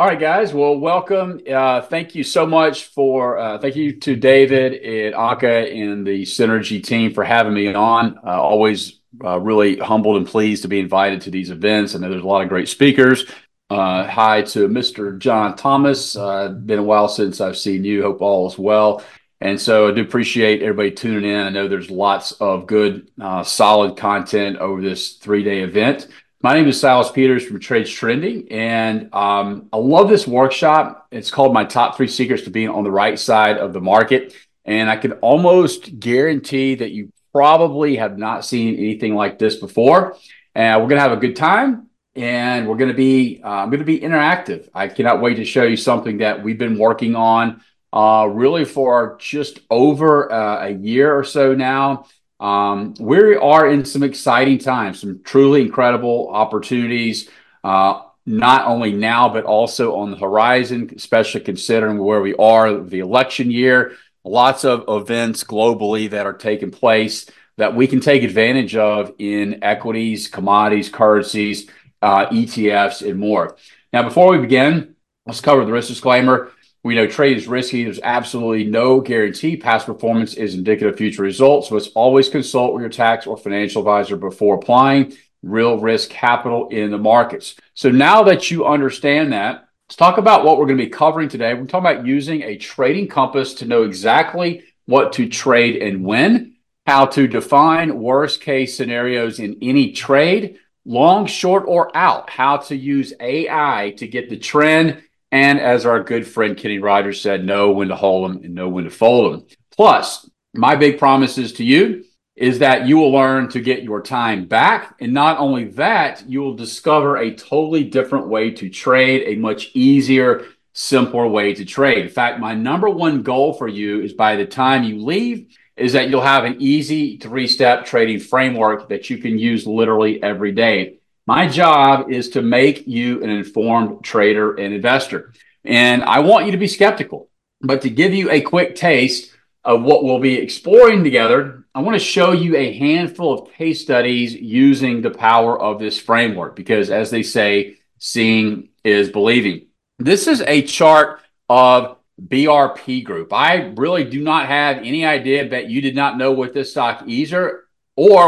All right, guys. Well, welcome. Thank you so much for, thank you to David at AKA and the Synergy team for having me on. Always really humbled and pleased to be invited to these events. I know there's a lot of great speakers. Hi to Mr. John Thomas. Been a while since I've seen you. Hope all is well. And so I do appreciate everybody tuning in. I know there's lots of good, solid content over this three-day event. My name is Silas Peters from Trades Trending, and I love this workshop. It's called My Top 3 Secrets to Being on the Right Side of the Market, and I can almost guarantee that you probably have not seen anything like this before. And we're going to have a good time, and we're going to be interactive. I cannot wait to show you something that we've been working on really for just over a year or so now. We are in some exciting times, some truly incredible opportunities, not only now, but also on the horizon, especially considering where we are, the election year, lots of events globally that are taking place that we can take advantage of in equities, commodities, currencies, ETFs, and more. Now, before we begin, let's cover the risk disclaimer. We know trade is risky. There's absolutely no guarantee. Past performance is indicative of future results. So it's always consult with your tax or financial advisor before applying real risk capital in the markets. So now that you understand that, let's talk about what we're going to be covering today. We're talking about using a trading compass to know exactly what to trade and when, how to define worst case scenarios in any trade, long, short, or out, how to use AI to get the trend, and as our good friend Kenny Rogers said, know when to hold them and know when to fold them. Plus, my big promises to you is that you will learn to get your time back. And not only that, you will discover a totally different way to trade, a much easier, simpler way to trade. In fact, my number one goal for you is by the time you leave is that you'll have an easy 3-step trading framework that you can use literally every day. My job is to make you an informed trader and investor. And I want you to be skeptical, but to give you a quick taste of what we'll be exploring together, I want to show you a handful of case studies using the power of this framework, because as they say, seeing is believing. This is a chart of BRP Group. I really do not have any idea, bet you did not know what this stock is or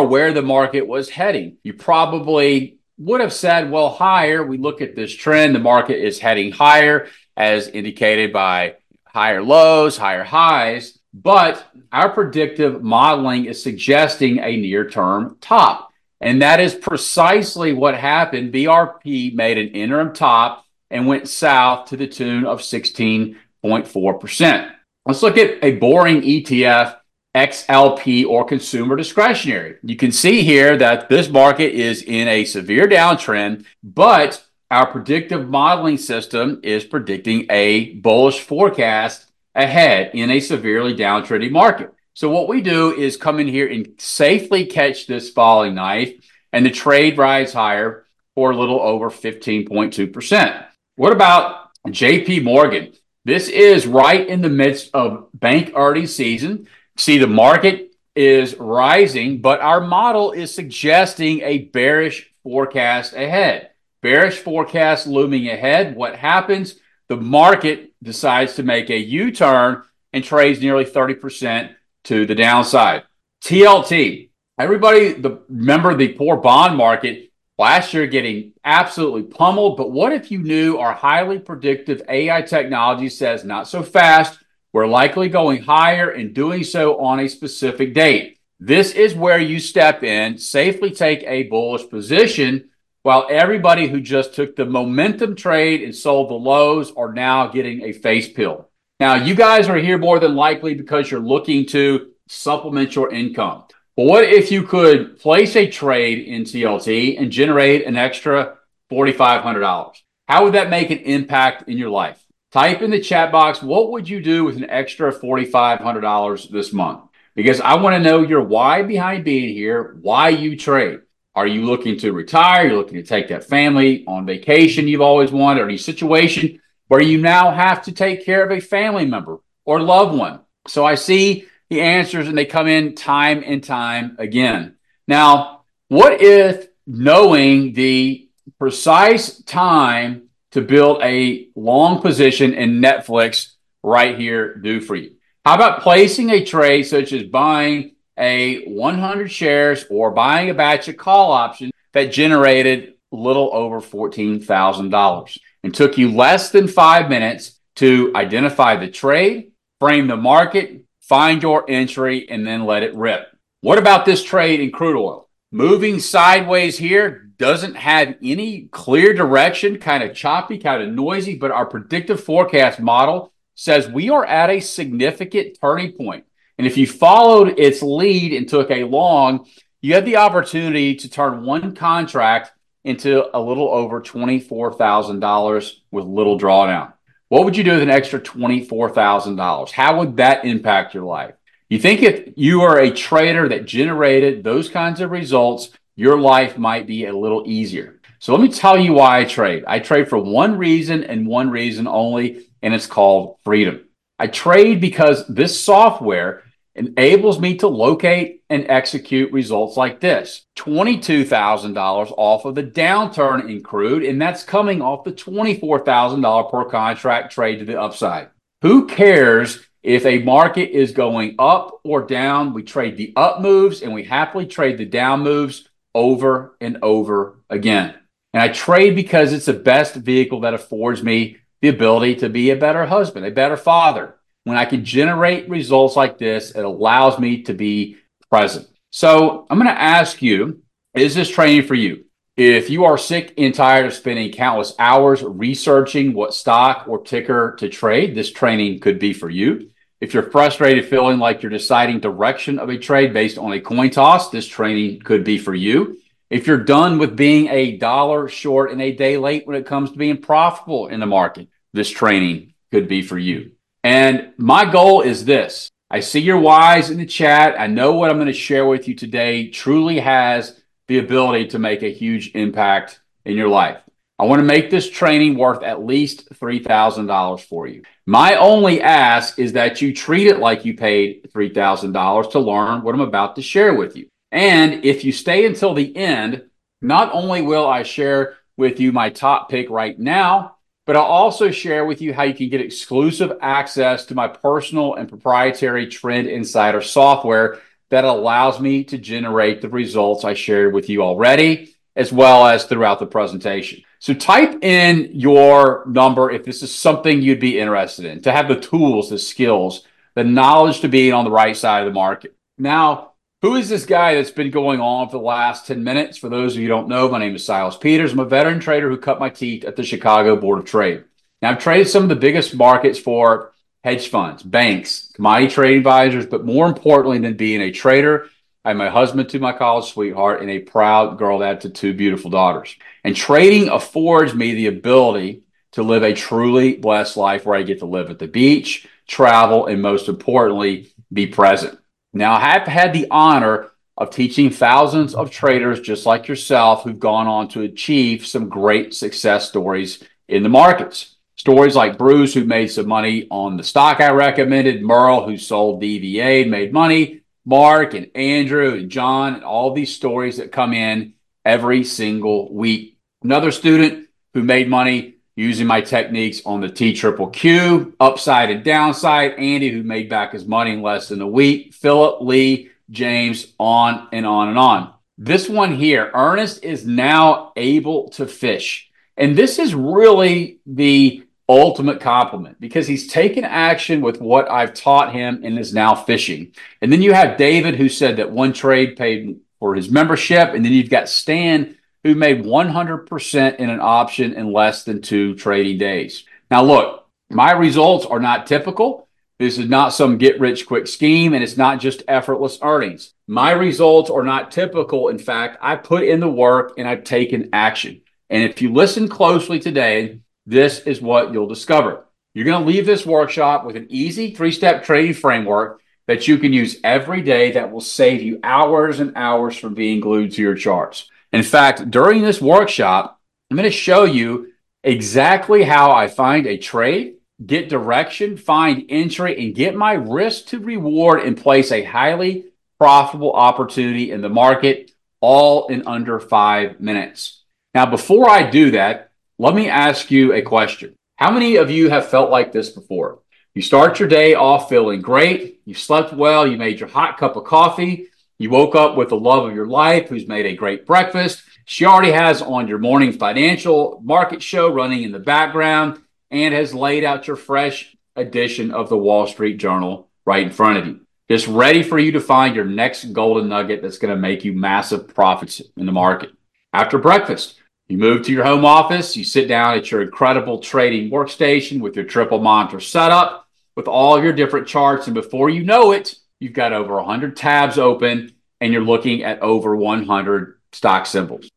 where the market was heading. You probably would have said, well, higher. We look at this trend. The market is heading higher as indicated by higher lows, higher highs. But our predictive modeling is suggesting a near-term top. And that is precisely what happened. BRP made an interim top and went south to the tune of 16.4%. Let's look at a boring ETF, XLP, or consumer discretionary. You can see here that this market is in a severe downtrend, but our predictive modeling system is predicting a bullish forecast ahead in a severely downtrending market. So what we do is come in here and safely catch this falling knife, and the trade rides higher for a little over 15.2%. What about JP Morgan? This is right in the midst of bank earnings season. See, the market is rising, but our model is suggesting a bearish forecast ahead. Bearish forecast looming ahead. What happens? The market decides to make a U-turn and trades nearly 30% to the downside. TLT. Everybody remember the poor bond market last year getting absolutely pummeled, but what if you knew our highly predictive AI technology says not so fast? We're likely going higher and doing so on a specific date. This is where you step in, safely take a bullish position, while everybody who just took the momentum trade and sold the lows are now getting a face pill. Now, you guys are here more than likely because you're looking to supplement your income. But what if you could place a trade in TLT and generate an extra $4,500? How would that make an impact in your life? Type in the chat box, what would you do with an extra $4,500 this month? Because I want to know your why behind being here, why you trade. Are you looking to retire? Are you looking to take that family on vacation you've always wanted? Are you in a situation where you now have to take care of a family member or loved one? So I see the answers and they come in time and time again. Now, what if knowing the precise time to build a long position in Netflix right here do for you. How about placing a trade such as buying a 100 shares or buying a batch of call options that generated a little over $14,000 and took you less than 5 minutes to identify the trade, frame the market, find your entry, and then let it rip? What about this trade in crude oil? Moving sideways here, doesn't have any clear direction, kind of choppy, kind of noisy, but our predictive forecast model says we are at a significant turning point. And if you followed its lead and took a long, you had the opportunity to turn one contract into a little over $24,000 with little drawdown. What would you do with an extra $24,000? How would that impact your life? You think if you are a trader that generated those kinds of results, your life might be a little easier. So let me tell you why I trade. I trade for one reason and one reason only, and it's called freedom. I trade because this software enables me to locate and execute results like this. $22,000 off of the downturn in crude, and that's coming off the $24,000 per contract trade to the upside. Who cares if a market is going up or down? We trade the up moves and we happily trade the down moves over and over again. And I trade because it's the best vehicle that affords me the ability to be a better husband, a better father. When I can generate results like this, it allows me to be present. So I'm going to ask you, is this training for you? If you are sick and tired of spending countless hours researching what stock or ticker to trade, this training could be for you. If you're frustrated feeling like you're deciding direction of a trade based on a coin toss, this training could be for you. If you're done with being a dollar short and a day late when it comes to being profitable in the market, this training could be for you. And my goal is this. I see your whys in the chat. I know what I'm going to share with you today truly has the ability to make a huge impact in your life. I want to make this training worth at least $3,000 for you. My only ask is that you treat it like you paid $3,000 to learn what I'm about to share with you. And if you stay until the end, not only will I share with you my top pick right now, but I'll also share with you how you can get exclusive access to my personal and proprietary Trend Insider software that allows me to generate the results I shared with you already, as well as throughout the presentation. So type in your number if this is something you'd be interested in, to have the tools, the skills, the knowledge to be on the right side of the market. Now, who is this guy that's been going on for the last 10 minutes? For those of you who don't know, my name is Silas Peters. I'm a veteran trader who cut my teeth at the Chicago Board of Trade. Now, I've traded some of the biggest markets for hedge funds, banks, commodity trading advisors, but more importantly than being a trader, I'm a husband to my college sweetheart and a proud girl dad to two beautiful daughters. And trading affords me the ability to live a truly blessed life where I get to live at the beach, travel, and most importantly, be present. Now, I have had the honor of teaching thousands of traders just like yourself who've gone on to achieve some great success stories in the markets. Stories like Bruce, who made some money on the stock I recommended, Merle, who sold DVA and made money, Mark and Andrew and John, and all these stories that come in every single week. Another student who made money using my techniques on the TQQQ, upside and downside, Andy, who made back his money in less than a week, Philip, Lee, James, on and on and on. This one here, Ernest is now able to fish. And this is really the ultimate compliment because he's taken action with what I've taught him and is now fishing. And then you have David who said that one trade paid for his membership. And then you've got Stan who made 100% in an option in less than 2 trading days. Now look, my results are not typical. This is not some get-rich-quick scheme, and it's not just effortless earnings. My results are not typical. In fact, I put in the work and I've taken action. And if you listen closely today, this is what you'll discover. You're going to leave this workshop with an easy 3-step trading framework that you can use every day that will save you hours and hours from being glued to your charts. In fact, during this workshop, I'm going to show you exactly how I find a trade, get direction, find entry, and get my risk to reward and place a highly profitable opportunity in the market all in under 5 minutes. Now, before I do that, Let me ask you a question. How many of you have felt like this before? You start your day off feeling great. You slept well. You made your hot cup of coffee. You woke up with the love of your life who's made a great breakfast. She already has on your morning financial market show running in the background and has laid out your fresh edition of the Wall Street Journal right in front of you, just ready for you to find your next golden nugget that's going to make you massive profits in the market. After breakfast, you move to your home office. You sit down at your incredible trading workstation with your triple monitor setup with all of your different charts. And before you know it, you've got over 100 tabs open and you're looking at over 100 stock symbols.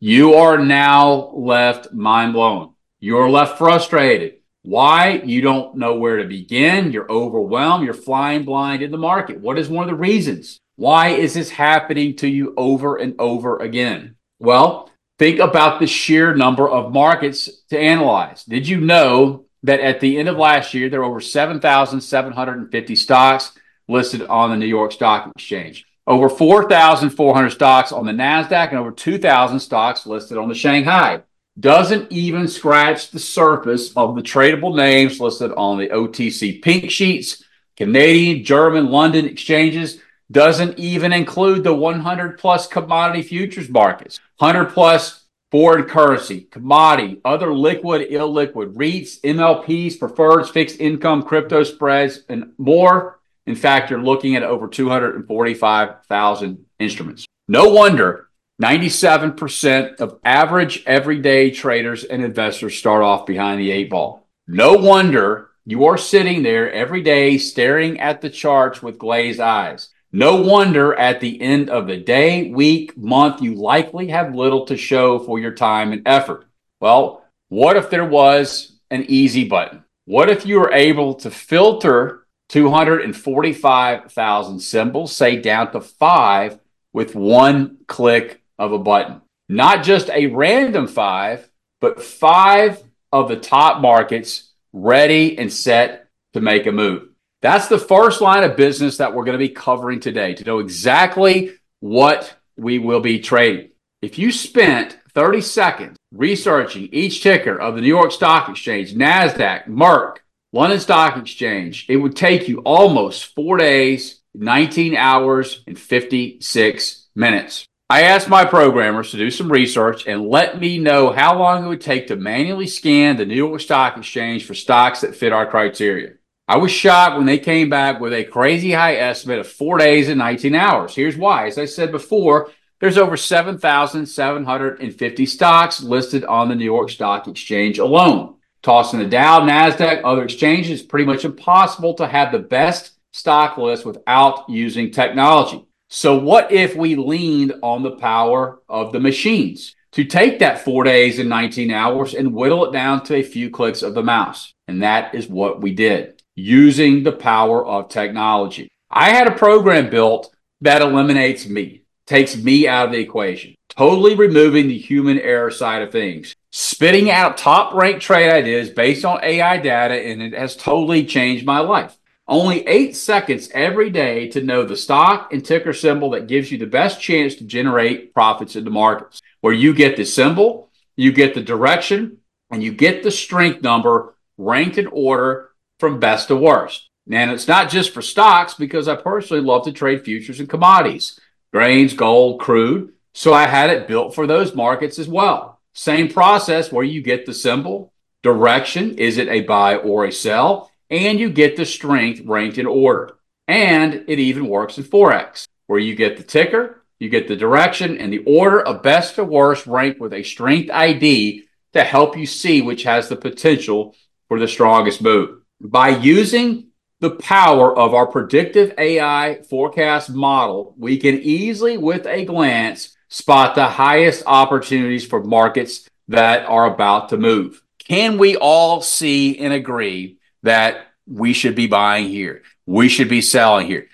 You are now left mind blown. You're left frustrated. Why? You don't know where to begin. You're overwhelmed. You're flying blind in the market. What is one of the reasons? Why is this happening to you over and over again? Well, think about the sheer number of markets to analyze. Did you know that at the end of last year, there were over 7,750 stocks listed on the New York Stock Exchange, over 4,400 stocks on the NASDAQ, and over 2,000 stocks listed on the Shanghai. Doesn't even scratch the surface of the tradable names listed on the OTC pink sheets, Canadian, German, London exchanges. Doesn't even include the 100-plus commodity futures markets, 100-plus foreign currency, commodity, other liquid, illiquid, REITs, MLPs, preferreds, fixed income, crypto spreads, and more. In fact, you're looking at over 245,000 instruments. No wonder 97% of average everyday traders and investors start off behind the eight ball. No wonder you are sitting there every day staring at the charts with glazed eyes. No wonder at the end of the day, week, month, you likely have little to show for your time and effort. Well, what if there was an easy button? What if you were able to filter 245,000 symbols, say down to 5, with one click of a button? Not just a random 5, but 5 of the top markets ready and set to make a move. That's the first line of business that we're going to be covering today, to know exactly what we will be trading. If you spent 30 seconds researching each ticker of the New York Stock Exchange, NASDAQ, Merck, London Stock Exchange, it would take you almost 4 days, 19 hours, and 56 minutes. I asked my programmers to do some research and let me know how long it would take to manually scan the New York Stock Exchange for stocks that fit our criteria. I was shocked when they came back with a crazy high estimate of 4 days and 19 hours. Here's why. As I said before, there's over 7,750 stocks listed on the New York Stock Exchange alone. Tossing the Dow, NASDAQ, other exchanges, it's pretty much impossible to have the best stock list without using technology. So what if we leaned on the power of the machines to take that 4 days and 19 hours and whittle it down to a few clicks of the mouse? And that is what we did, using the power of technology. I had a program built that eliminates me, takes me out of the equation, totally removing the human error side of things, spitting out top-ranked trade ideas based on AI data, and it has totally changed my life. Only 8 seconds every day to know the stock and ticker symbol that gives you the best chance to generate profits in the markets, where you get the symbol, you get the direction, and you get the strength number ranked in order from best to worst. And it's not just for stocks, because I personally love to trade futures and commodities, grains, gold, crude. So I had it built for those markets as well. Same process where you get the symbol, direction, is it a buy or a sell, and you get the strength ranked in order. And it even works in Forex, where you get the ticker, you get the direction, and the order of best to worst ranked with a strength ID to help you see which has the potential for the strongest move. By using the power of our predictive AI forecast model, we can easily, with a glance, spot the highest opportunities for markets that are about to move. Can we all see and agree that we should be buying here? We should be selling here,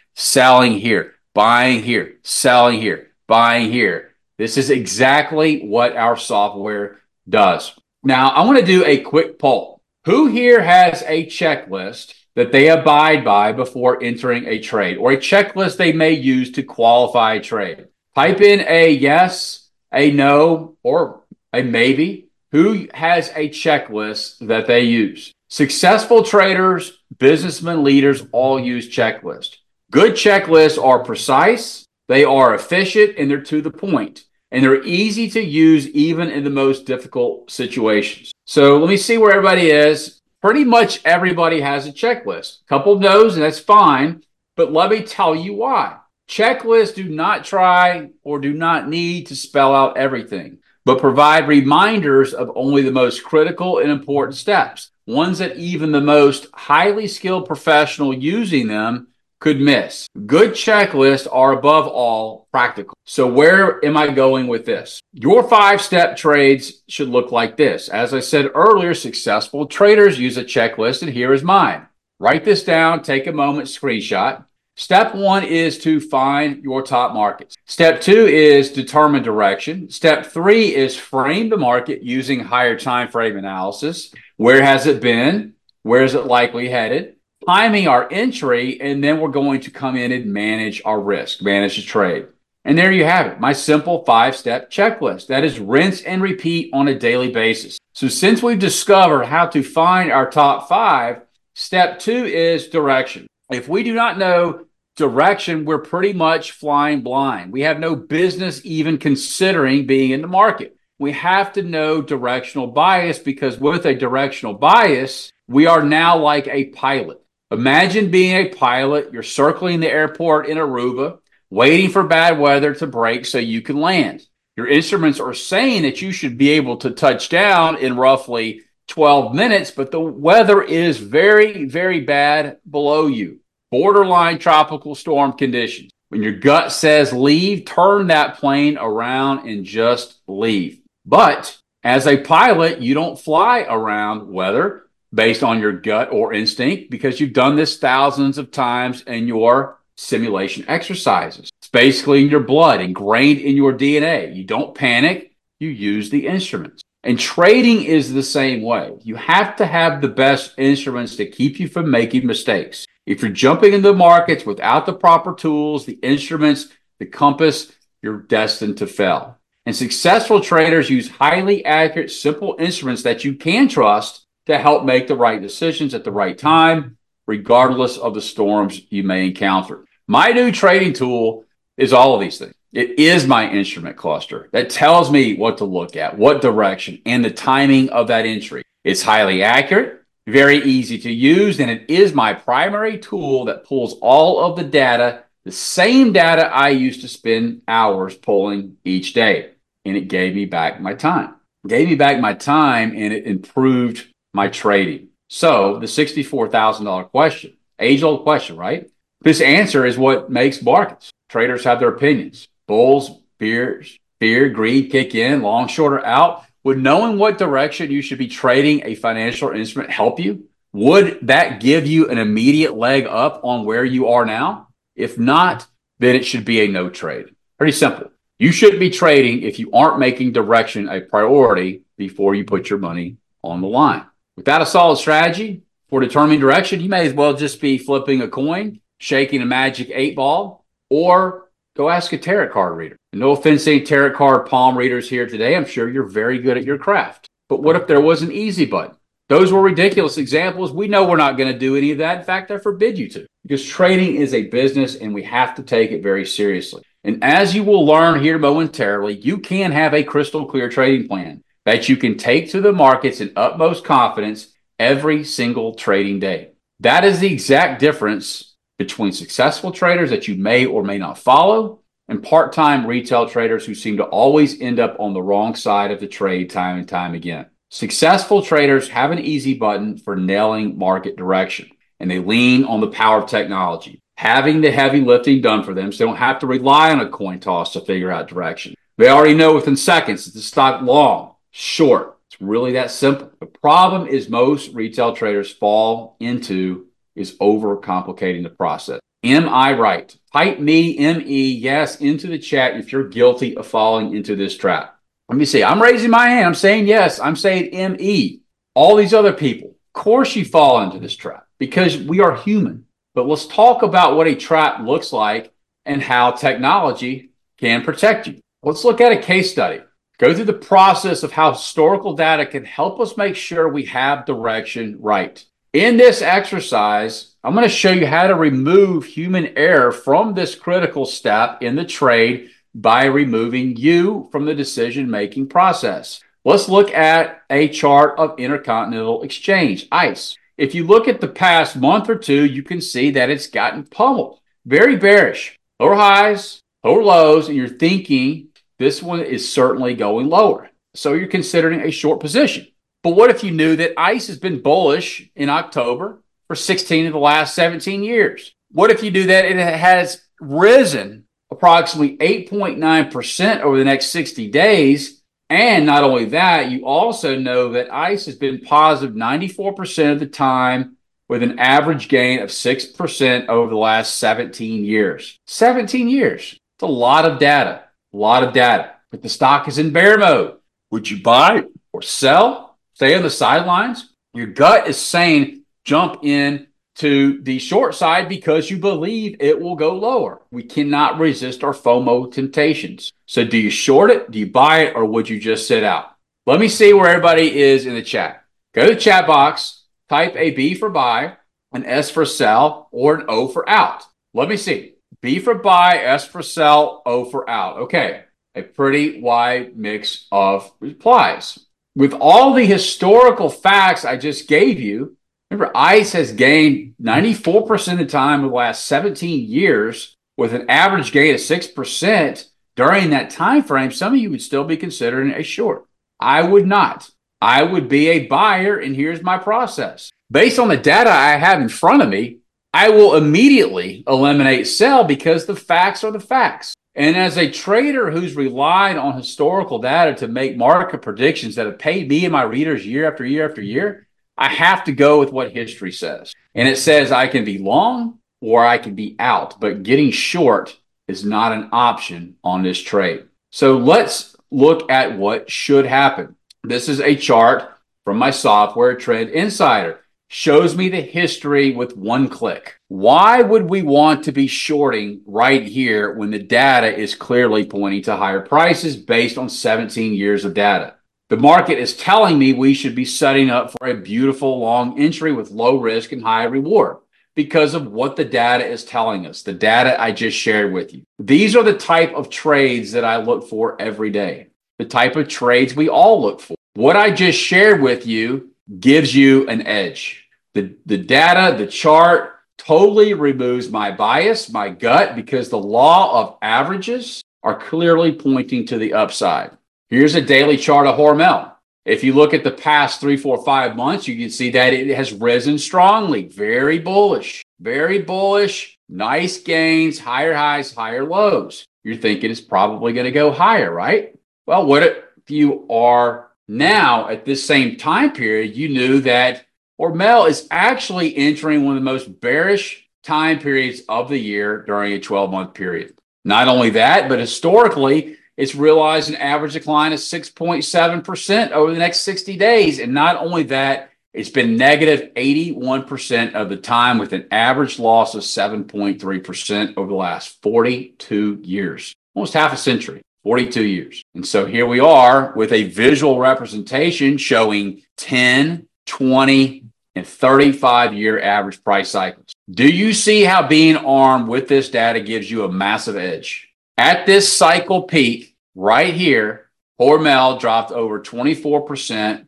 buying here, selling here, buying here. This is exactly what our software does. Now, I want to do a quick poll. Who here has a checklist that they abide by before entering a trade, or a checklist they may use to qualify a trade? Type in a yes, a no, or a maybe, who has a checklist that they use. Successful traders, businessmen, leaders all use checklists. Good checklists are precise, they are efficient, and they're to the point. And they're easy to use even in the most difficult situations. So let me see where everybody is. Pretty much everybody has a checklist. A couple knows, and that's fine. But let me tell you why. Checklists do not try or do not need to spell out everything, but provide reminders of only the most critical and important steps, ones that even the most highly skilled professional using them could miss. Good checklists are above all practical. So where am I going with this? Your five-step trades should look like this. As I said earlier, successful traders use a checklist, and here is mine. Write this down, take a moment, screenshot. Step one is to find your top markets. Step two is determine direction. Step three is frame the market using higher time frame analysis. Where has it been? Where is it likely headed? Timing our entry, and then we're going to come in and manage our risk, manage the trade. And there you have it, my simple five-step checklist. That is rinse and repeat on a daily basis. So since we've discovered how to find our top five, step two is direction. If we do not know direction, we're pretty much flying blind. We have no business even considering being in the market. We have to know directional bias, because with a directional bias, we are now like a pilot. Imagine being a pilot. You're circling the airport in Aruba, waiting for bad weather to break so you can land. Your instruments are saying that you should be able to touch down in roughly 12 minutes, but the weather is very, very bad below you. Borderline tropical storm conditions. When your gut says leave, turn that plane around and just leave. But as a pilot, you don't fly around weather based on your gut or instinct, because you've done this thousands of times in your simulation exercises. It's basically in your blood, ingrained in your DNA. You don't panic. You use the instruments. And trading is the same way. You have to have the best instruments to keep you from making mistakes. If you're jumping into the markets without the proper tools, the instruments, the compass, you're destined to fail. And successful traders use highly accurate, simple instruments that you can trust to help make the right decisions at the right time, regardless of the storms you may encounter. My new trading tool is all of these things. It is my instrument cluster that tells me what to look at, what direction, and the timing of that entry. It's highly accurate, very easy to use, and it is my primary tool that pulls all of the data, the same data I used to spend hours pulling each day. And it gave me back my time. It gave me back my time, and it improved my trading. So the $64,000 question, age-old question, right? This answer is what makes markets. Traders have their opinions. Bulls, bears, fear, greed kick in, long, short, or out. Would knowing what direction you should be trading a financial instrument help you? Would that give you an immediate leg up on where you are now? If not, then it should be a no trade. Pretty simple. You shouldn't be trading if you aren't making direction a priority before you put your money on the line. Without a solid strategy for determining direction, you may as well just be flipping a coin, shaking a magic 8 ball, or go ask a tarot card reader. No offense to any tarot card palm readers here today. I'm sure you're very good at your craft. But what if there was an easy button? Those were ridiculous examples. We know we're not going to do any of that. In fact, I forbid you to, because trading is a business and we have to take it very seriously. And as you will learn here momentarily, you can have a crystal clear trading plan that you can take to the markets in utmost confidence every single trading day. That is the exact difference between successful traders that you may or may not follow and part-time retail traders who seem to always end up on the wrong side of the trade time and time again. Successful traders have an easy button for nailing market direction, and they lean on the power of technology, having the heavy lifting done for them so they don't have to rely on a coin toss to figure out direction. They already know within seconds that the stock long, short. It's really that simple. The problem is most retail traders fall into is overcomplicating the process. Am I right? Type me, M-E, yes, into the chat if you're guilty of falling into this trap. Let me see. I'm raising my hand. I'm saying yes. I'm saying M-E. All these other people, of course you fall into this trap because we are human. But let's talk about what a trap looks like and how technology can protect you. Let's look at a case study. go through the process of how historical data can help us make sure we have direction right. In this exercise, I'm going to show you how to remove human error from this critical step in the trade by removing you from the decision-making process. Let's look at a chart of Intercontinental Exchange, ICE. If you look at the past month or two, you can see that it's gotten pummeled, very bearish, lower highs, lower lows, and you're thinking this one is certainly going lower. So you're considering a short position. But what if you knew that ICE has been bullish in October for 16 of the last 17 years? What if you knew that it has risen approximately 8.9% over the next 60 days? And not only that, you also know that ICE has been positive 94% of the time with an average gain of 6% over the last 17 years. 17 years. It's a lot of data. A lot of data. But the stock is in bear mode. Would you buy or sell? Stay on the sidelines. Your gut is saying jump in to the short side because you believe it will go lower. We cannot resist our FOMO temptations. So do you short it? Do you buy it? Or would you just sit out? Let me see where everybody is in the chat. Go to the chat box, type a B for buy, an S for sell, or an O for out. Let me see. B for buy, S for sell, O for out. Okay. A pretty wide mix of replies. With all the historical facts I just gave you, remember, ICE has gained 94% of the time in the last 17 years with an average gain of 6%. During that time frame, some of you would still be considering a short. I would not. I would be a buyer, and here's my process. Based on the data I have in front of me, I will immediately eliminate sell because the facts are the facts. And as a trader who's relied on historical data to make market predictions that have paid me and my readers year after year after year, I have to go with what history says. And it says I can be long or I can be out, but getting short is not an option on this trade. So let's look at what should happen. This is a chart from my software, Trend Insider. Shows me the history with one click. Why would we want to be shorting right here when the data is clearly pointing to higher prices based on 17 years of data? The market is telling me we should be setting up for a beautiful long entry with low risk and high reward because of what the data is telling us, the data I just shared with you. These are the type of trades that I look for every day, the type of trades we all look for. What I just shared with you gives you an edge. The data, the chart totally removes my bias, my gut, because the law of averages are clearly pointing to the upside. Here's a daily chart of Hormel. If you look at the past 3, 4, 5 months, you can see that it has risen strongly. Very bullish, very bullish. Nice gains, higher highs, higher lows. You're thinking it's probably going to go higher, right? Well, what if you are now at this same time period, you knew that Hormel is actually entering one of the most bearish time periods of the year during a 12-month period. Not only that, but historically, it's realized an average decline of 6.7% over the next 60 days. And not only that, it's been negative 81% of the time with an average loss of 7.3% over the last 42 years, almost half a century. 42 years. And so here we are with a visual representation showing 10, 20, and 35-year average price cycles. Do you see how being armed with this data gives you a massive edge? At this cycle peak right here, Hormel dropped over 24%.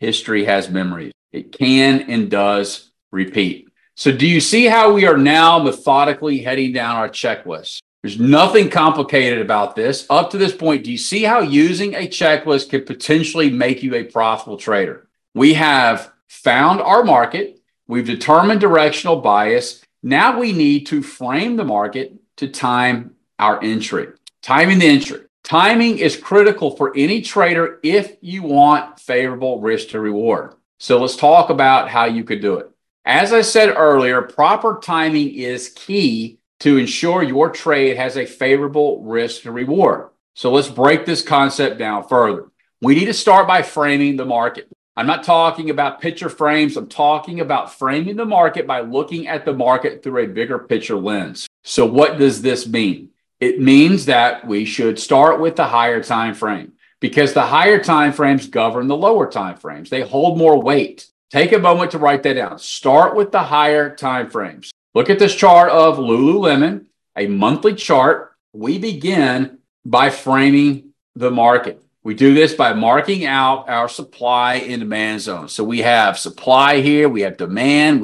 History has memories. It can and does repeat. So do you see how we are now methodically heading down our checklist? There's nothing complicated about this. Up to this point, do you see how using a checklist could potentially make you a profitable trader? We have found our market. We've determined directional bias. Now we need to frame the market to time our entry. Timing the entry. Timing is critical for any trader if you want favorable risk to reward. So let's talk about how you could do it. As I said earlier, proper timing is key to ensure your trade has a favorable risk to reward. So let's break this concept down further. We need to start by framing the market. I'm not talking about picture frames. I'm talking about framing the market by looking at the market through a bigger picture lens. So what does this mean? It means that we should start with the higher time frame because the higher time frames govern the lower time frames. They hold more weight. Take a moment to write that down. Start with the higher time frames. Look at this chart of Lululemon, a monthly chart. We begin by framing the market. We do this by marking out our supply and demand zone. So we have supply here, we have demand.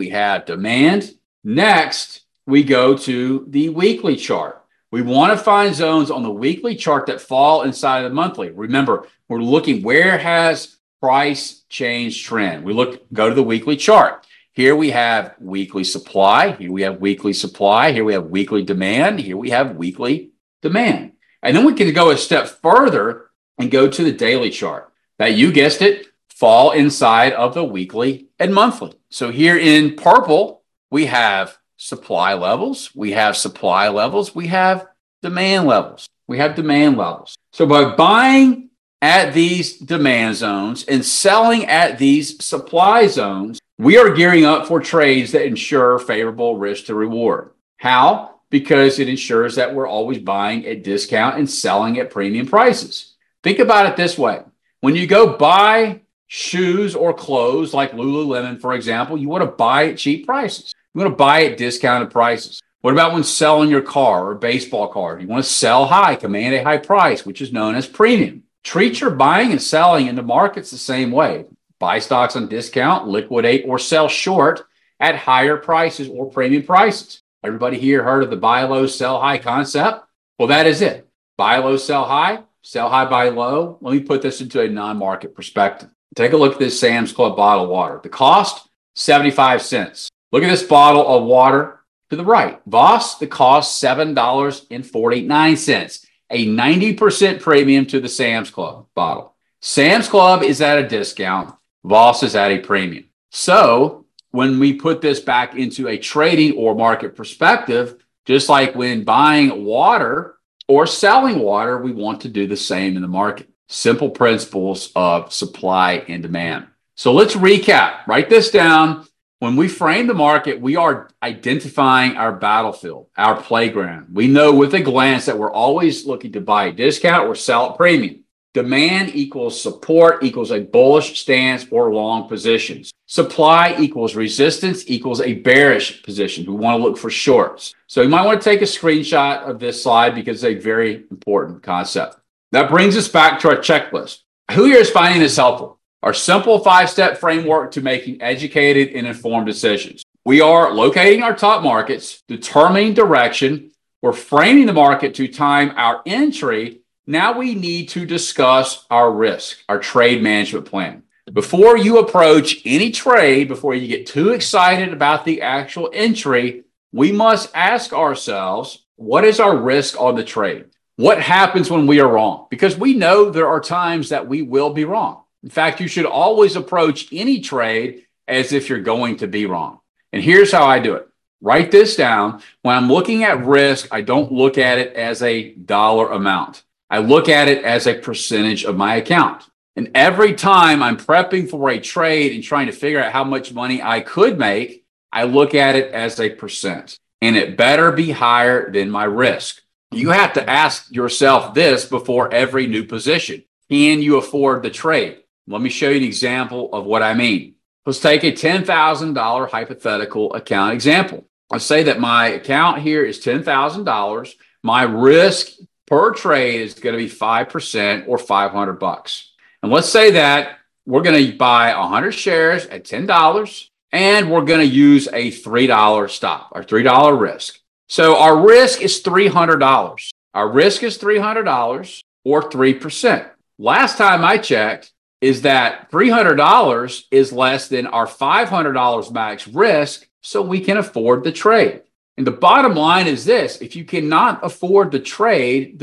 Next, we go to the weekly chart. We want to find zones on the weekly chart that fall inside of the monthly. Remember, we're looking where has price change trend. We go to the weekly chart. Here we have weekly supply. Here we have weekly supply. Here we have weekly demand. Here we have weekly demand. And then we can go a step further and go to the daily chart. That, you guessed it, fall inside of the weekly and monthly. So here in purple, we have supply levels. We have supply levels. We have demand levels. We have demand levels. So by buying at these demand zones and selling at these supply zones, we are gearing up for trades that ensure favorable risk to reward. How? Because it ensures that we're always buying at discount and selling at premium prices. Think about it this way. When you go buy shoes or clothes like Lululemon, for example, you want to buy at cheap prices. You want to buy at discounted prices. What about when selling your car or baseball card? You want to sell high, command a high price, which is known as premium. Treat your buying and selling in the markets the same way. Buy stocks on discount, liquidate, or sell short at higher prices or premium prices. Everybody here heard of the buy low, sell high concept? Well, that is it. Buy low, sell high. Sell high, buy low. Let me put this into a non-market perspective. Take a look at this Sam's Club bottle of water. The cost, 75 cents. Look at this bottle of water to the right. Voss, the cost, $7.49, a 90% premium to the Sam's Club bottle. Sam's Club is at a discount. Voss is at a premium. So when we put this back into a trading or market perspective, just like when buying water or selling water, we want to do the same in the market. Simple principles of supply and demand. So let's recap. Write this down. When we frame the market, we are identifying our battlefield, our playground. We know with a glance that we're always looking to buy at discount or sell at premium. Demand equals support equals a bullish stance or long positions. Supply equals resistance equals a bearish position. We want to look for shorts. So you might want to take a screenshot of this slide because it's a very important concept. That brings us back to our checklist. Who here is finding this helpful? Our simple 5-step framework to making educated and informed decisions. We are locating our top markets, determining direction. We're framing the market to time our entry. Now we need to discuss our risk, our trade management plan. Before you approach any trade, before you get too excited about the actual entry, we must ask ourselves, what is our risk on the trade? What happens when we are wrong? Because we know there are times that we will be wrong. In fact, you should always approach any trade as if you're going to be wrong. And here's how I do it. Write this down. When I'm looking at risk, I don't look at it as a dollar amount. I look at it as a percentage of my account. And every time I'm prepping for a trade and trying to figure out how much money I could make, I look at it as a percent. And it better be higher than my risk. You have to ask yourself this before every new position. Can you afford the trade? Let me show you an example of what I mean. Let's take a $10,000 hypothetical account example. Let's say that my account here is $10,000. My risk per trade is going to be 5% or $500. And let's say that we're going to buy 100 shares at $10 and we're going to use a $3 stop or $3 risk. So our risk is $300. Our risk is $300 or 3%. Last time I checked is that $300 is less than our $500 max risk, so we can afford the trade. And the bottom line is this: if you cannot afford the trade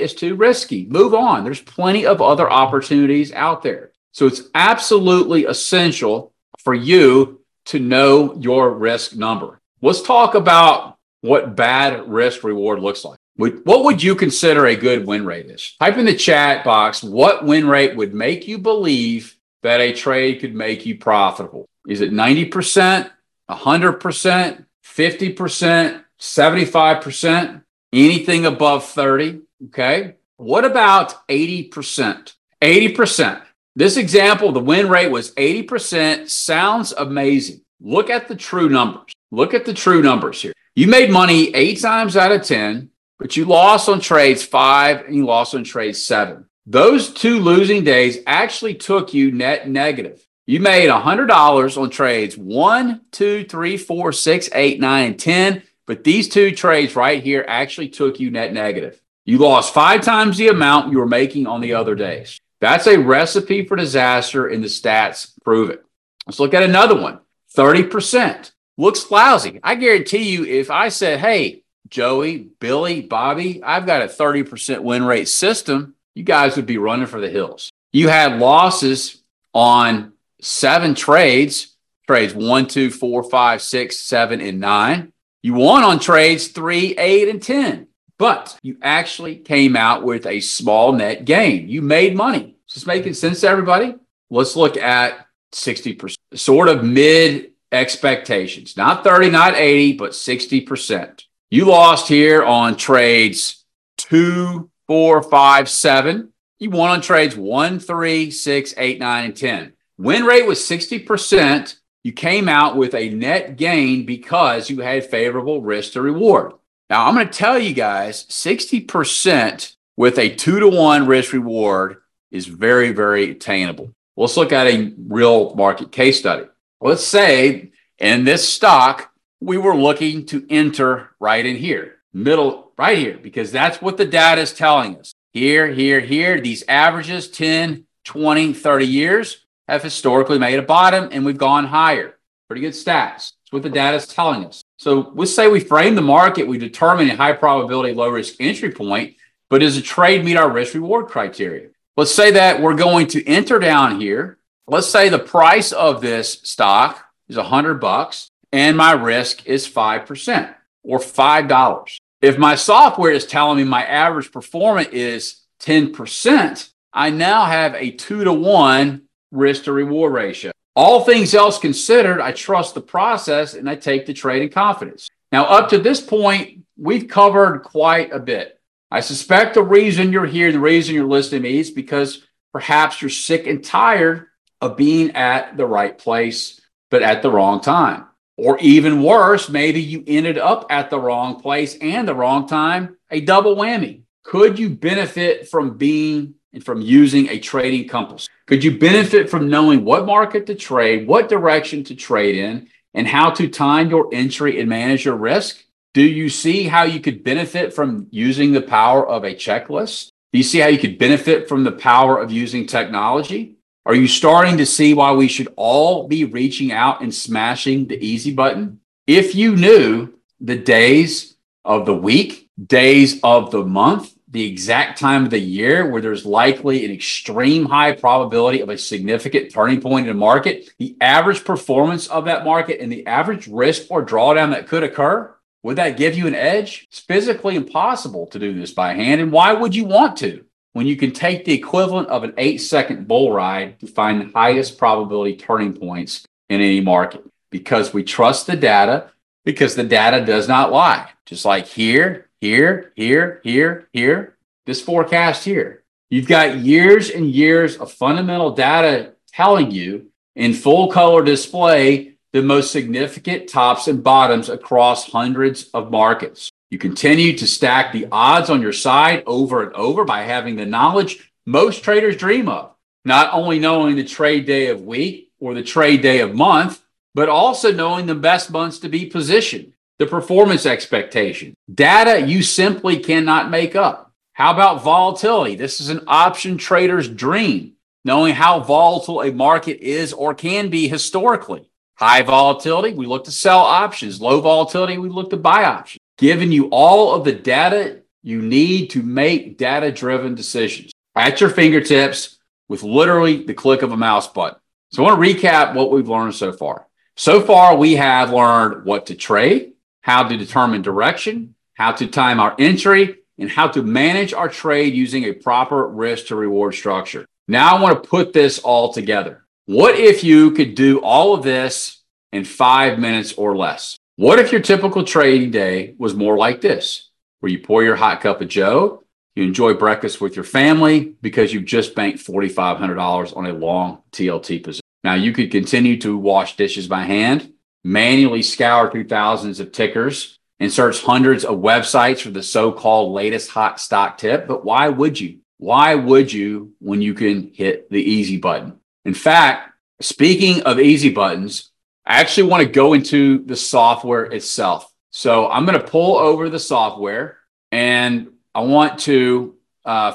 is too risky. Move on. There's plenty of other opportunities out there. So it's absolutely essential for you to know your risk number. Let's talk about what bad risk reward looks like. What would you consider a good win rate is? Type in the chat box, what win rate would make you believe that a trade could make you profitable? Is it 90%, 100%? 50%, 75%, anything above 30, okay? What about 80%? 80%. This example, the win rate was 80%. Sounds amazing. Look at the true numbers. Look at the true numbers here. You made money 8 times out of 10, but you lost on trades 5 and you lost on trades 7. Those 2 losing days actually took you net negative. You made $100 on trades 1, 2, 3, 4, 6, 8, 9, and 10, but these 2 trades right here actually took you net negative. You lost 5 times the amount you were making on the other days. That's a recipe for disaster, and the stats prove it. Let's look at another one. 30%. Looks lousy. I guarantee you, if I said, hey, Joey, Billy, Bobby, I've got a 30% win rate system, you guys would be running for the hills. You had losses on 7 trades, trades 1, 2, 4, 5, 6, 7, and 9. You won on trades 3, 8, and 10. But you actually came out with a small net gain. You made money. Is this making sense to everybody? Let's look at 60%, sort of mid expectations. Not 30, not 80, but 60%. You lost here on trades 2, 4, 5, 7. You won on trades 1, 3, 6, 8, 9, and 10. Win rate was 60%. You came out with a net gain because you had favorable risk to reward. Now, I'm going to tell you guys, 60% with a 2-to-1 risk reward is very, very attainable. Let's look at a real market case study. Let's say in this stock, we were looking to enter right in here, middle right here, because that's what the data is telling us. Here, here, here, these averages, 10, 20, 30 years have historically made a bottom and we've gone higher. Pretty good stats. That's what the data is telling us. So let's say we frame the market, we determine a high probability, low risk entry point, but does the trade meet our risk reward criteria? Let's say that we're going to enter down here. Let's say the price of this stock is $100 and my risk is 5% or $5. If my software is telling me my average performance is 10%, I now have a 2-to-1 risk to reward ratio. All things else considered, I trust the process and I take the trade in confidence. Now, up to this point, we've covered quite a bit. I suspect the reason you're here, the reason you're listening to me is because perhaps you're sick and tired of being at the right place, but at the wrong time. Or even worse, maybe you ended up at the wrong place and the wrong time, a double whammy. Could you benefit from being and from using a trading compass? Could you benefit from knowing what market to trade, what direction to trade in, and how to time your entry and manage your risk? Do you see how you could benefit from using the power of a checklist? Do you see how you could benefit from the power of using technology? Are you starting to see why we should all be reaching out and smashing the easy button? If you knew the days of the week, days of the month, the exact time of the year where there's likely an extreme high probability of a significant turning point in the market, the average performance of that market and the average risk or drawdown that could occur, would that give you an edge? It's physically impossible to do this by hand. And why would you want to when you can take the equivalent of an 8-second bull ride to find the highest probability turning points in any market? Because we trust the data, because the data does not lie. Just like here, here, here, here, here, this forecast here. You've got years and years of fundamental data telling you in full color display the most significant tops and bottoms across hundreds of markets. You continue to stack the odds on your side over and over by having the knowledge most traders dream of, not only knowing the trade day of week or the trade day of month, but also knowing the best months to be positioned. The performance expectation. Data you simply cannot make up. How about volatility? This is an option trader's dream, knowing how volatile a market is or can be historically. High volatility, we look to sell options. Low volatility, we look to buy options. Giving you all of the data you need to make data-driven decisions at your fingertips with literally the click of a mouse button. So I want to recap what we've learned so far. So far, we have learned what to trade, how to determine direction, how to time our entry, and how to manage our trade using a proper risk to reward structure. Now I want to put this all together. What if you could do all of this in 5 minutes or less? What if your typical trading day was more like this, where you pour your hot cup of joe, You enjoy breakfast with your family because you've just banked $4,500 on a long TLT position. Now, you could continue to wash dishes by hand, manually scour through thousands of tickers, and search hundreds of websites for the so-called latest hot stock tip. But why would you? Why would you when you can hit the easy button? In fact, speaking of easy buttons, I actually want to go into the software itself. So I'm going to pull over the software, and I want to,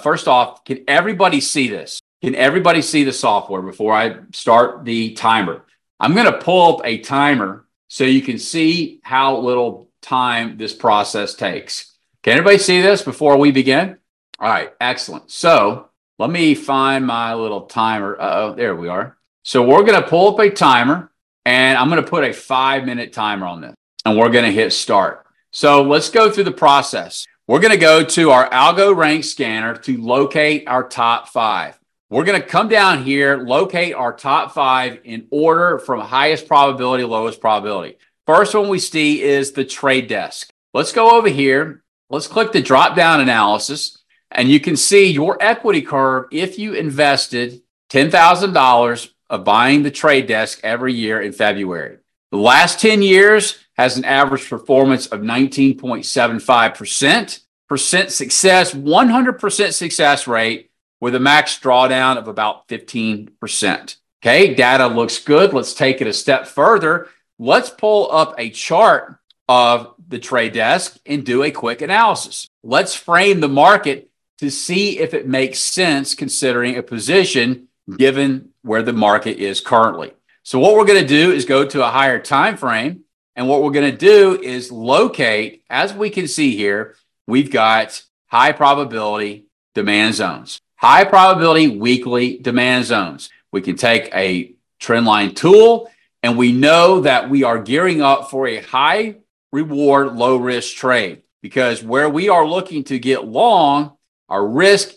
first off, can everybody see this? Can everybody see the software before I start the timer? I'm going to pull up a timer so you can see how little time this process takes. Can everybody see this before we begin? All right, excellent. So let me find my little timer. Uh-oh, there we are. So we're going to pull up a timer, and I'm going to put a 5-minute timer on this, and we're going to hit start. So let's go through the process. We're going to go to our Algo Rank Scanner to locate our top five. We're going to come down here, locate our top five in order from highest probability, lowest probability. First one we see is the Trade Desk. Let's go over here. Let's click the drop-down analysis, and you can see your equity curve if you invested $10,000 of buying the Trade Desk every year in February. The last 10 years has an average performance of 19.75%, percent success, 100% success rate, with a max drawdown of about 15%. Okay, data looks good. Let's take it a step further. Let's pull up a chart of the Trade Desk and do a quick analysis. Let's frame the market to see if it makes sense considering a position given where the market is currently. So what we're going to do is go to a higher time frame. And what we're going to do is locate, as we can see here, we've got high probability demand zones. High probability weekly demand zones. We can take a trend line tool, and we know that we are gearing up for a high reward, low risk trade, because where we are looking to get long, our risk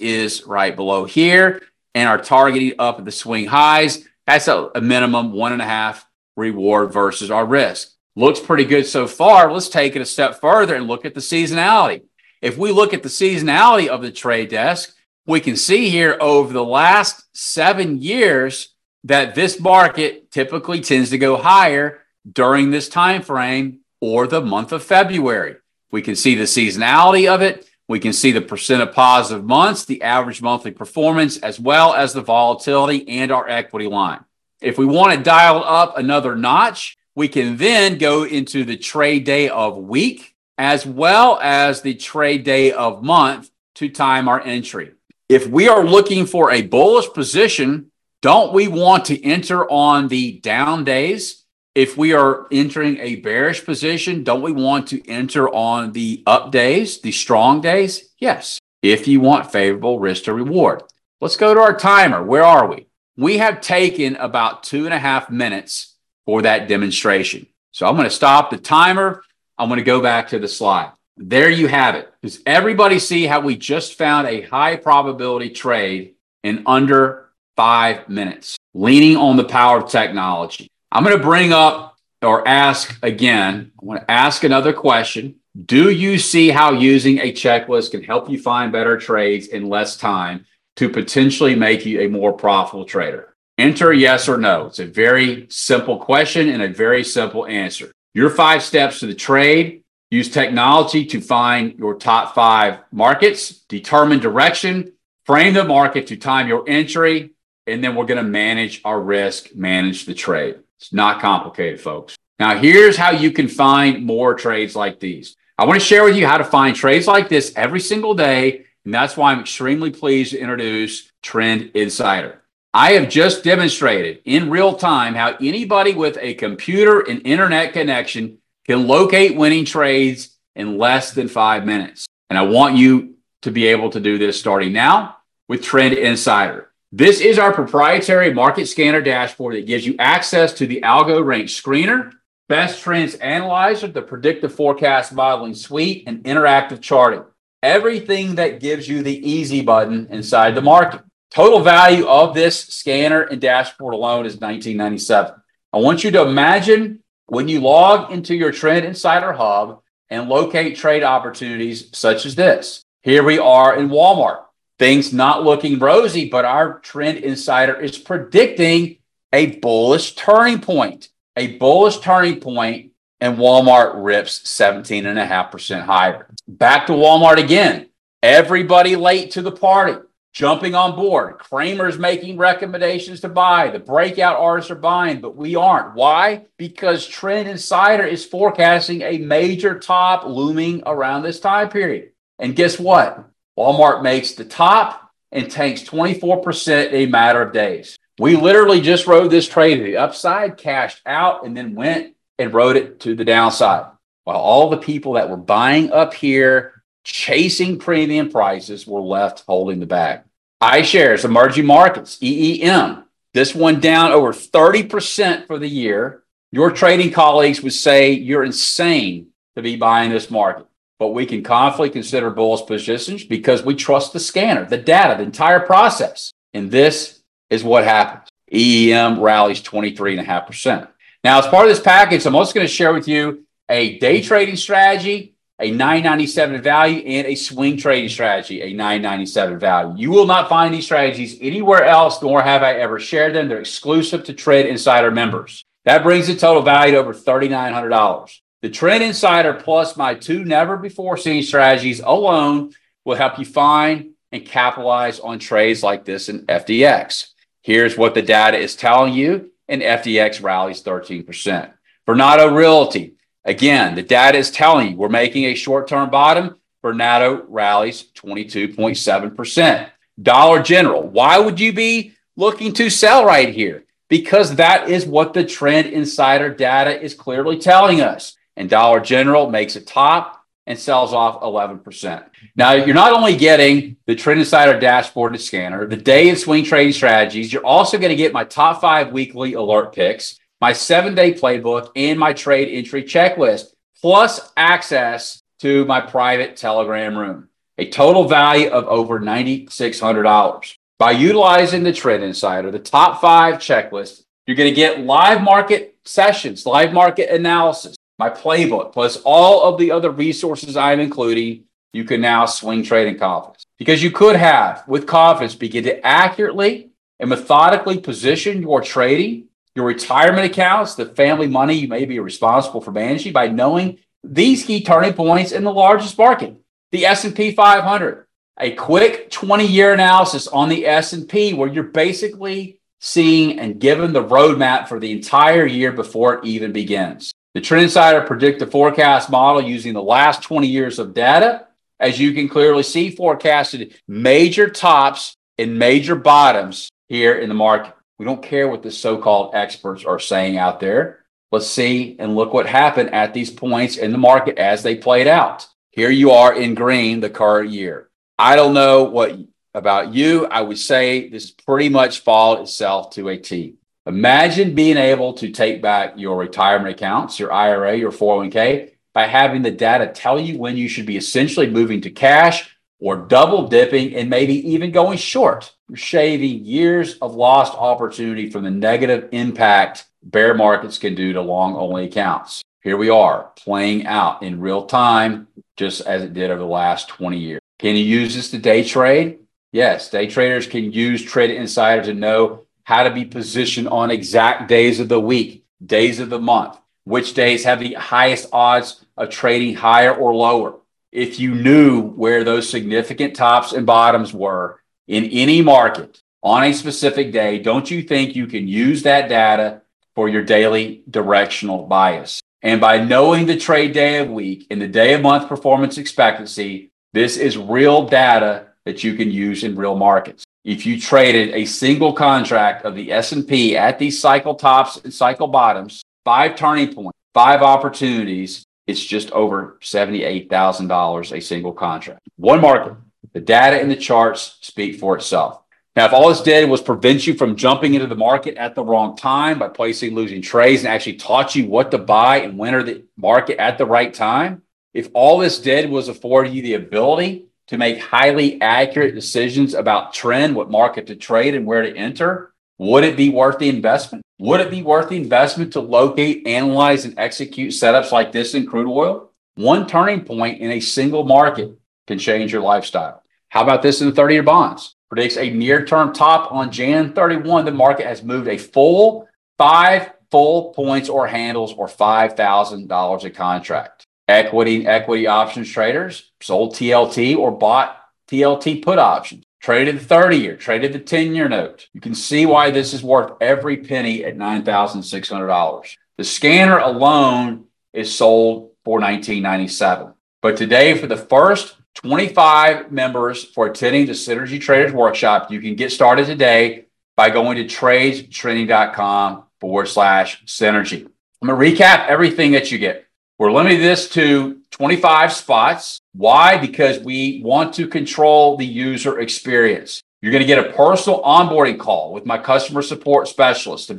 is right below here, and our targeting up at the swing highs. That's a minimum 1.5 reward versus our risk. Looks pretty good so far. Let's take it a step further and look at the seasonality. If we look at the seasonality of the Trade Desk, we can see here over the last 7 years that this market typically tends to go higher during this time frame or the month of February. We can see the seasonality of it. We can see the percent of positive months, the average monthly performance, as well as the volatility and our equity line. If we want to dial up another notch, we can then go into the trade day of week, as well as the trade day of month to time our entry. If we are looking for a bullish position, don't we want to enter on the down days? If we are entering a bearish position, don't we want to enter on the up days, the strong days? Yes, if you want favorable risk to reward. Let's go to our timer. Where are we? We have taken about 2.5 minutes for that demonstration. So I'm going to stop the timer. I'm going to go back to the slide. There you have it. Does everybody see how we just found a high probability trade in under 5 minutes, leaning on the power of technology? I'm going to bring up or ask again. I want to ask another question. Do you see how using a checklist can help you find better trades in less time to potentially make you a more profitable trader? Enter yes or no. It's a very simple question and a very simple answer. Your 5 steps to the trade: use technology to find your top 5 markets, determine direction, frame the market to time your entry, and then we're going to manage our risk, manage the trade. It's not complicated, folks. Now, here's how you can find more trades like these. I want to share with you how to find trades like this every single day, and that's why I'm extremely pleased to introduce Trend Insider. I have just demonstrated in real time how anybody with a computer and internet connection can locate winning trades in less than 5 minutes. And I want you to be able to do this starting now with Trend Insider. This is our proprietary market scanner dashboard that gives you access to the Algo Rank Scanner, Best Trends Analyzer, the Predictive Forecast Modeling Suite, and interactive charting. Everything that gives you the easy button inside the market. Total value of this scanner and dashboard alone is $19.97. I want you to imagine when you log into your Trend Insider Hub and locate trade opportunities such as this. Here we are in Walmart. Things not looking rosy, but our Trend Insider is predicting a bullish turning point. A bullish turning point, and Walmart rips 17.5% higher. Back to Walmart again. Everybody late to the party, jumping on board. Kramer's making recommendations to buy. The breakout artists are buying, but we aren't. Why? Because Trend Insider is forecasting a major top looming around this time period. And guess what? Walmart makes the top and tanks 24% in a matter of days. We literally just rode this trade to the upside, cashed out, and then went and rode it to the downside. While all the people that were buying up here, chasing premium prices, were left holding the bag. iShares, emerging markets, EEM, this one down over 30% for the year. Your trading colleagues would say you're insane to be buying this market. But we can confidently consider bullish positions because we trust the scanner, the data, the entire process. And this is what happens. EEM rallies 23.5%. Now, as part of this package, I'm also going to share with you a day trading strategy, a 997 value, and a swing trading strategy, a 997 value. You will not find these strategies anywhere else, nor have I ever shared them. They're exclusive to Trend Insider members. That brings the total value to over $3,900. The Trend Insider plus my two never-before-seen strategies alone will help you find and capitalize on trades like this in FDX. Here's what the data is telling you, and FDX rallies 13%. Bernardo Realty, again, the data is telling you we're making a short-term bottom. Bernardo rallies 22.7%. Dollar General, why would you be looking to sell right here? Because that is what the Trend Insider data is clearly telling us. And Dollar General makes a top and sells off 11%. Now, you're not only getting the Trend Insider dashboard and scanner, the day and swing trading strategies, you're also going to get my top 5 weekly alert picks, my 7-day playbook, and my trade entry checklist, plus access to my private Telegram room, a total value of over $9,600. By utilizing the Trend Insider, the top 5 checklist, you're going to get live market sessions, live market analysis, my playbook, plus all of the other resources I'm including. You can now swing trade in confidence. Because you could have, with confidence, begin to accurately and methodically position your trading, your retirement accounts, the family money you may be responsible for managing by knowing these key turning points in the largest market, the S&P 500. A quick 20-year analysis on the S&P where you're basically seeing and given the roadmap for the entire year before it even begins. The Trend Insider Predictive Forecast Model using the last 20 years of data, as you can clearly see, forecasted major tops and major bottoms here in the market. We don't care what the so-called experts are saying out there. Let's see and look what happened at these points in the market as they played out. Here you are in green, the current year. I don't know what about you. I would say this pretty much followed itself to a T. Imagine being able to take back your retirement accounts, your IRA, your 401k, by having the data tell you when you should be essentially moving to cash or double dipping and maybe even going short. You're shaving years of lost opportunity from the negative impact bear markets can do to long-only accounts. Here we are playing out in real time, just as it did over the last 20 years. Can you use this to day trade? Yes, day traders can use Trend Insider to know how to be positioned on exact days of the week, days of the month, which days have the highest odds of trading higher or lower. If you knew where those significant tops and bottoms were in any market on a specific day, don't you think you can use that data for your daily directional bias? And by knowing the trade day of week and the day of month performance expectancy, this is real data that you can use in real markets. If you traded a single contract of the S&P at these cycle tops and cycle bottoms, 5 turning points, 5 opportunities, it's just over $78,000 a single contract. One market. The data and the charts speak for itself. Now, if all this did was prevent you from jumping into the market at the wrong time by placing losing trades and actually taught you what to buy and enter the market at the right time, if all this did was afford you the ability to make highly accurate decisions about trend, what market to trade and where to enter, would it be worth the investment? Would it be worth the investment to locate, analyze, and execute setups like this in crude oil? One turning point in a single market can change your lifestyle. How about this in the 30-year bonds? Predicts a near-term top on Jan 31. The market has moved a full 5 full points or handles or $5,000 a contract. Equity options traders sold TLT or bought TLT put options. Traded the 30-year, traded the 10-year note. You can see why this is worth every penny at $9,600. The scanner alone is sold for $19.97. But today, for the first 25 members for attending the Synergy Traders Workshop, you can get started today by going to TradesTrending.com/Synergy. I'm going to recap everything that you get. We're limiting this to 25 spots. Why? Because we want to control the user experience. You're going to get a personal onboarding call with my customer support specialist. So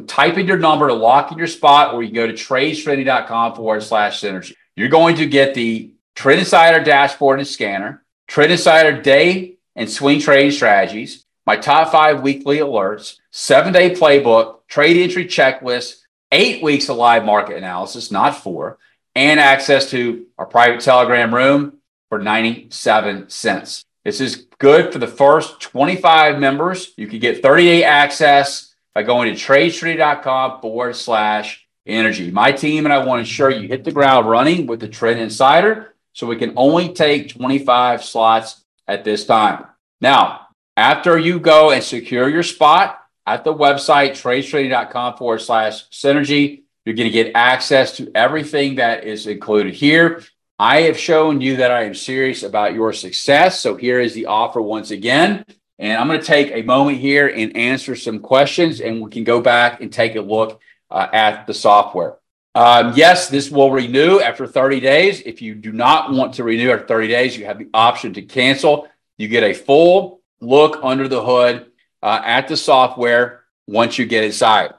type in your number to lock in your spot, or you can go to TradesTrending.com/Synergy. You're going to get the Trend Insider dashboard and scanner, Trend Insider day and swing trading strategies, my top 5 weekly alerts, 7-day playbook, trade entry checklist, 8 weeks of live market analysis, not 4, and access to our private Telegram room for 97 cents. This is good for the first 25 members. You can get 30-day access by going to TradesTrending.com/energy. My team and I want to ensure you hit the ground running with the Trend Insider, so we can only take 25 slots at this time. Now, after you go and secure your spot at the website, TradesTrending.com/Synergy, you're going to get access to everything that is included here. I have shown you that I am serious about your success. So here is the offer once again. And I'm going to take a moment here and answer some questions, and we can go back and take a look at the software. Yes, this will renew after 30 days. If you do not want to renew after 30 days, you have the option to cancel. You get a full look under the hood at the software once you get inside.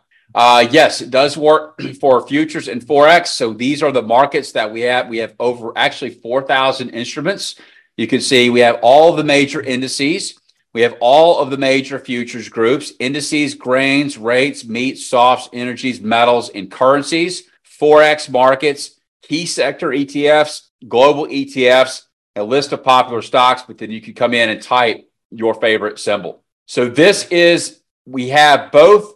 Yes, it does work for futures and Forex. So these are the markets that we have. We have over actually 4,000 instruments. You can see we have all of the major indices. We have all of the major futures groups: indices, grains, rates, meat, softs, energies, metals, and currencies, Forex markets, key sector ETFs, global ETFs, a list of popular stocks, but then you can come in and type your favorite symbol. So this is, we have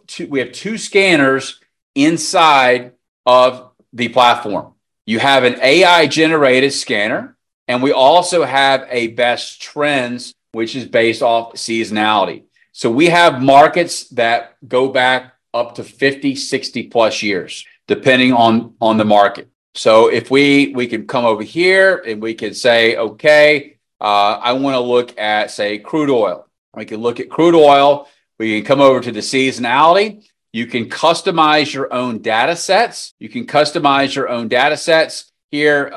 two scanners inside of the platform. You have an AI generated scanner, and we also have a Best Trends, which is based off seasonality. So we have markets that go back up to 50, 60 plus years, depending on the market. So if we can come over here and we can say, okay, I want to look at, say, crude oil. We can look at crude oil. We can come over to the seasonality. You can customize your own data sets. You can customize your own data sets here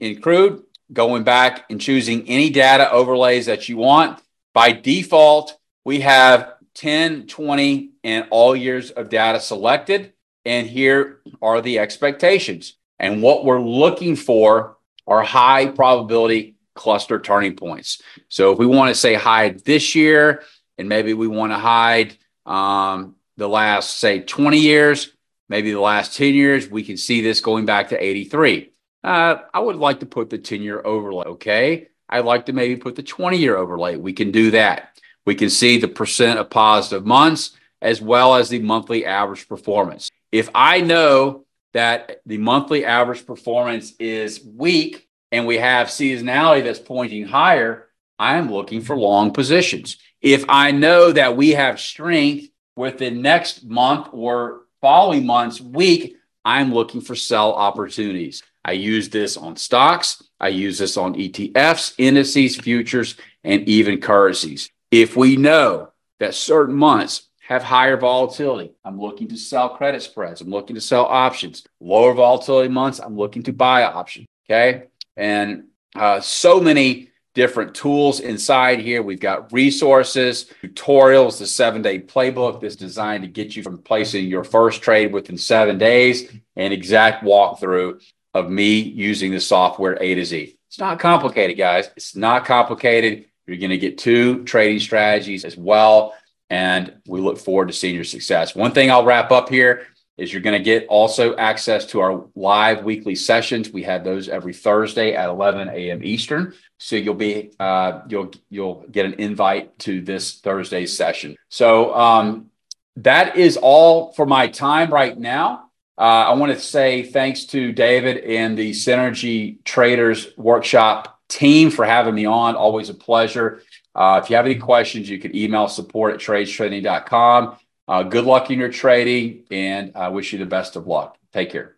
in crude, going back and choosing any data overlays that you want. By default, we have 10, 20, and all years of data selected. And here are the expectations. And what we're looking for are high probability cluster turning points. So if we want to say hide this year, and maybe we want to hide the last, say, 20 years, maybe the last 10 years, we can see this going back to 83. I would like to put the 10-year overlay, okay? I'd like to maybe put the 20-year overlay. We can do that. We can see the percent of positive months as well as the monthly average performance. If I know that the monthly average performance is weak, and we have seasonality that's pointing higher, I am looking for long positions. If I know that we have strength with the next month or following month's week, I'm looking for sell opportunities. I use this on stocks. I use this on ETFs, indices, futures, and even currencies. If we know that certain months have higher volatility, I'm looking to sell credit spreads. I'm looking to sell options. Lower volatility months, I'm looking to buy options. Okay? And so many different tools inside here. We've got resources, tutorials, the 7-day playbook that's designed to get you from placing your first trade within 7 days, an exact walkthrough of me using the software A to Z. It's not complicated, guys. It's not complicated. You're going to get 2 trading strategies as well. And we look forward to seeing your success. One thing I'll wrap up here is you're going to get also access to our live weekly sessions. We have those every Thursday at 11 a.m. Eastern. So you'll be you'll get an invite to this Thursday's session. So that is all for my time right now. I want to say thanks to David and the Synergy Traders Workshop team for having me on. Always a pleasure. If you have any questions, you can email support at TradesTrending.com. Good luck in your trading, and I wish you the best of luck. Take care.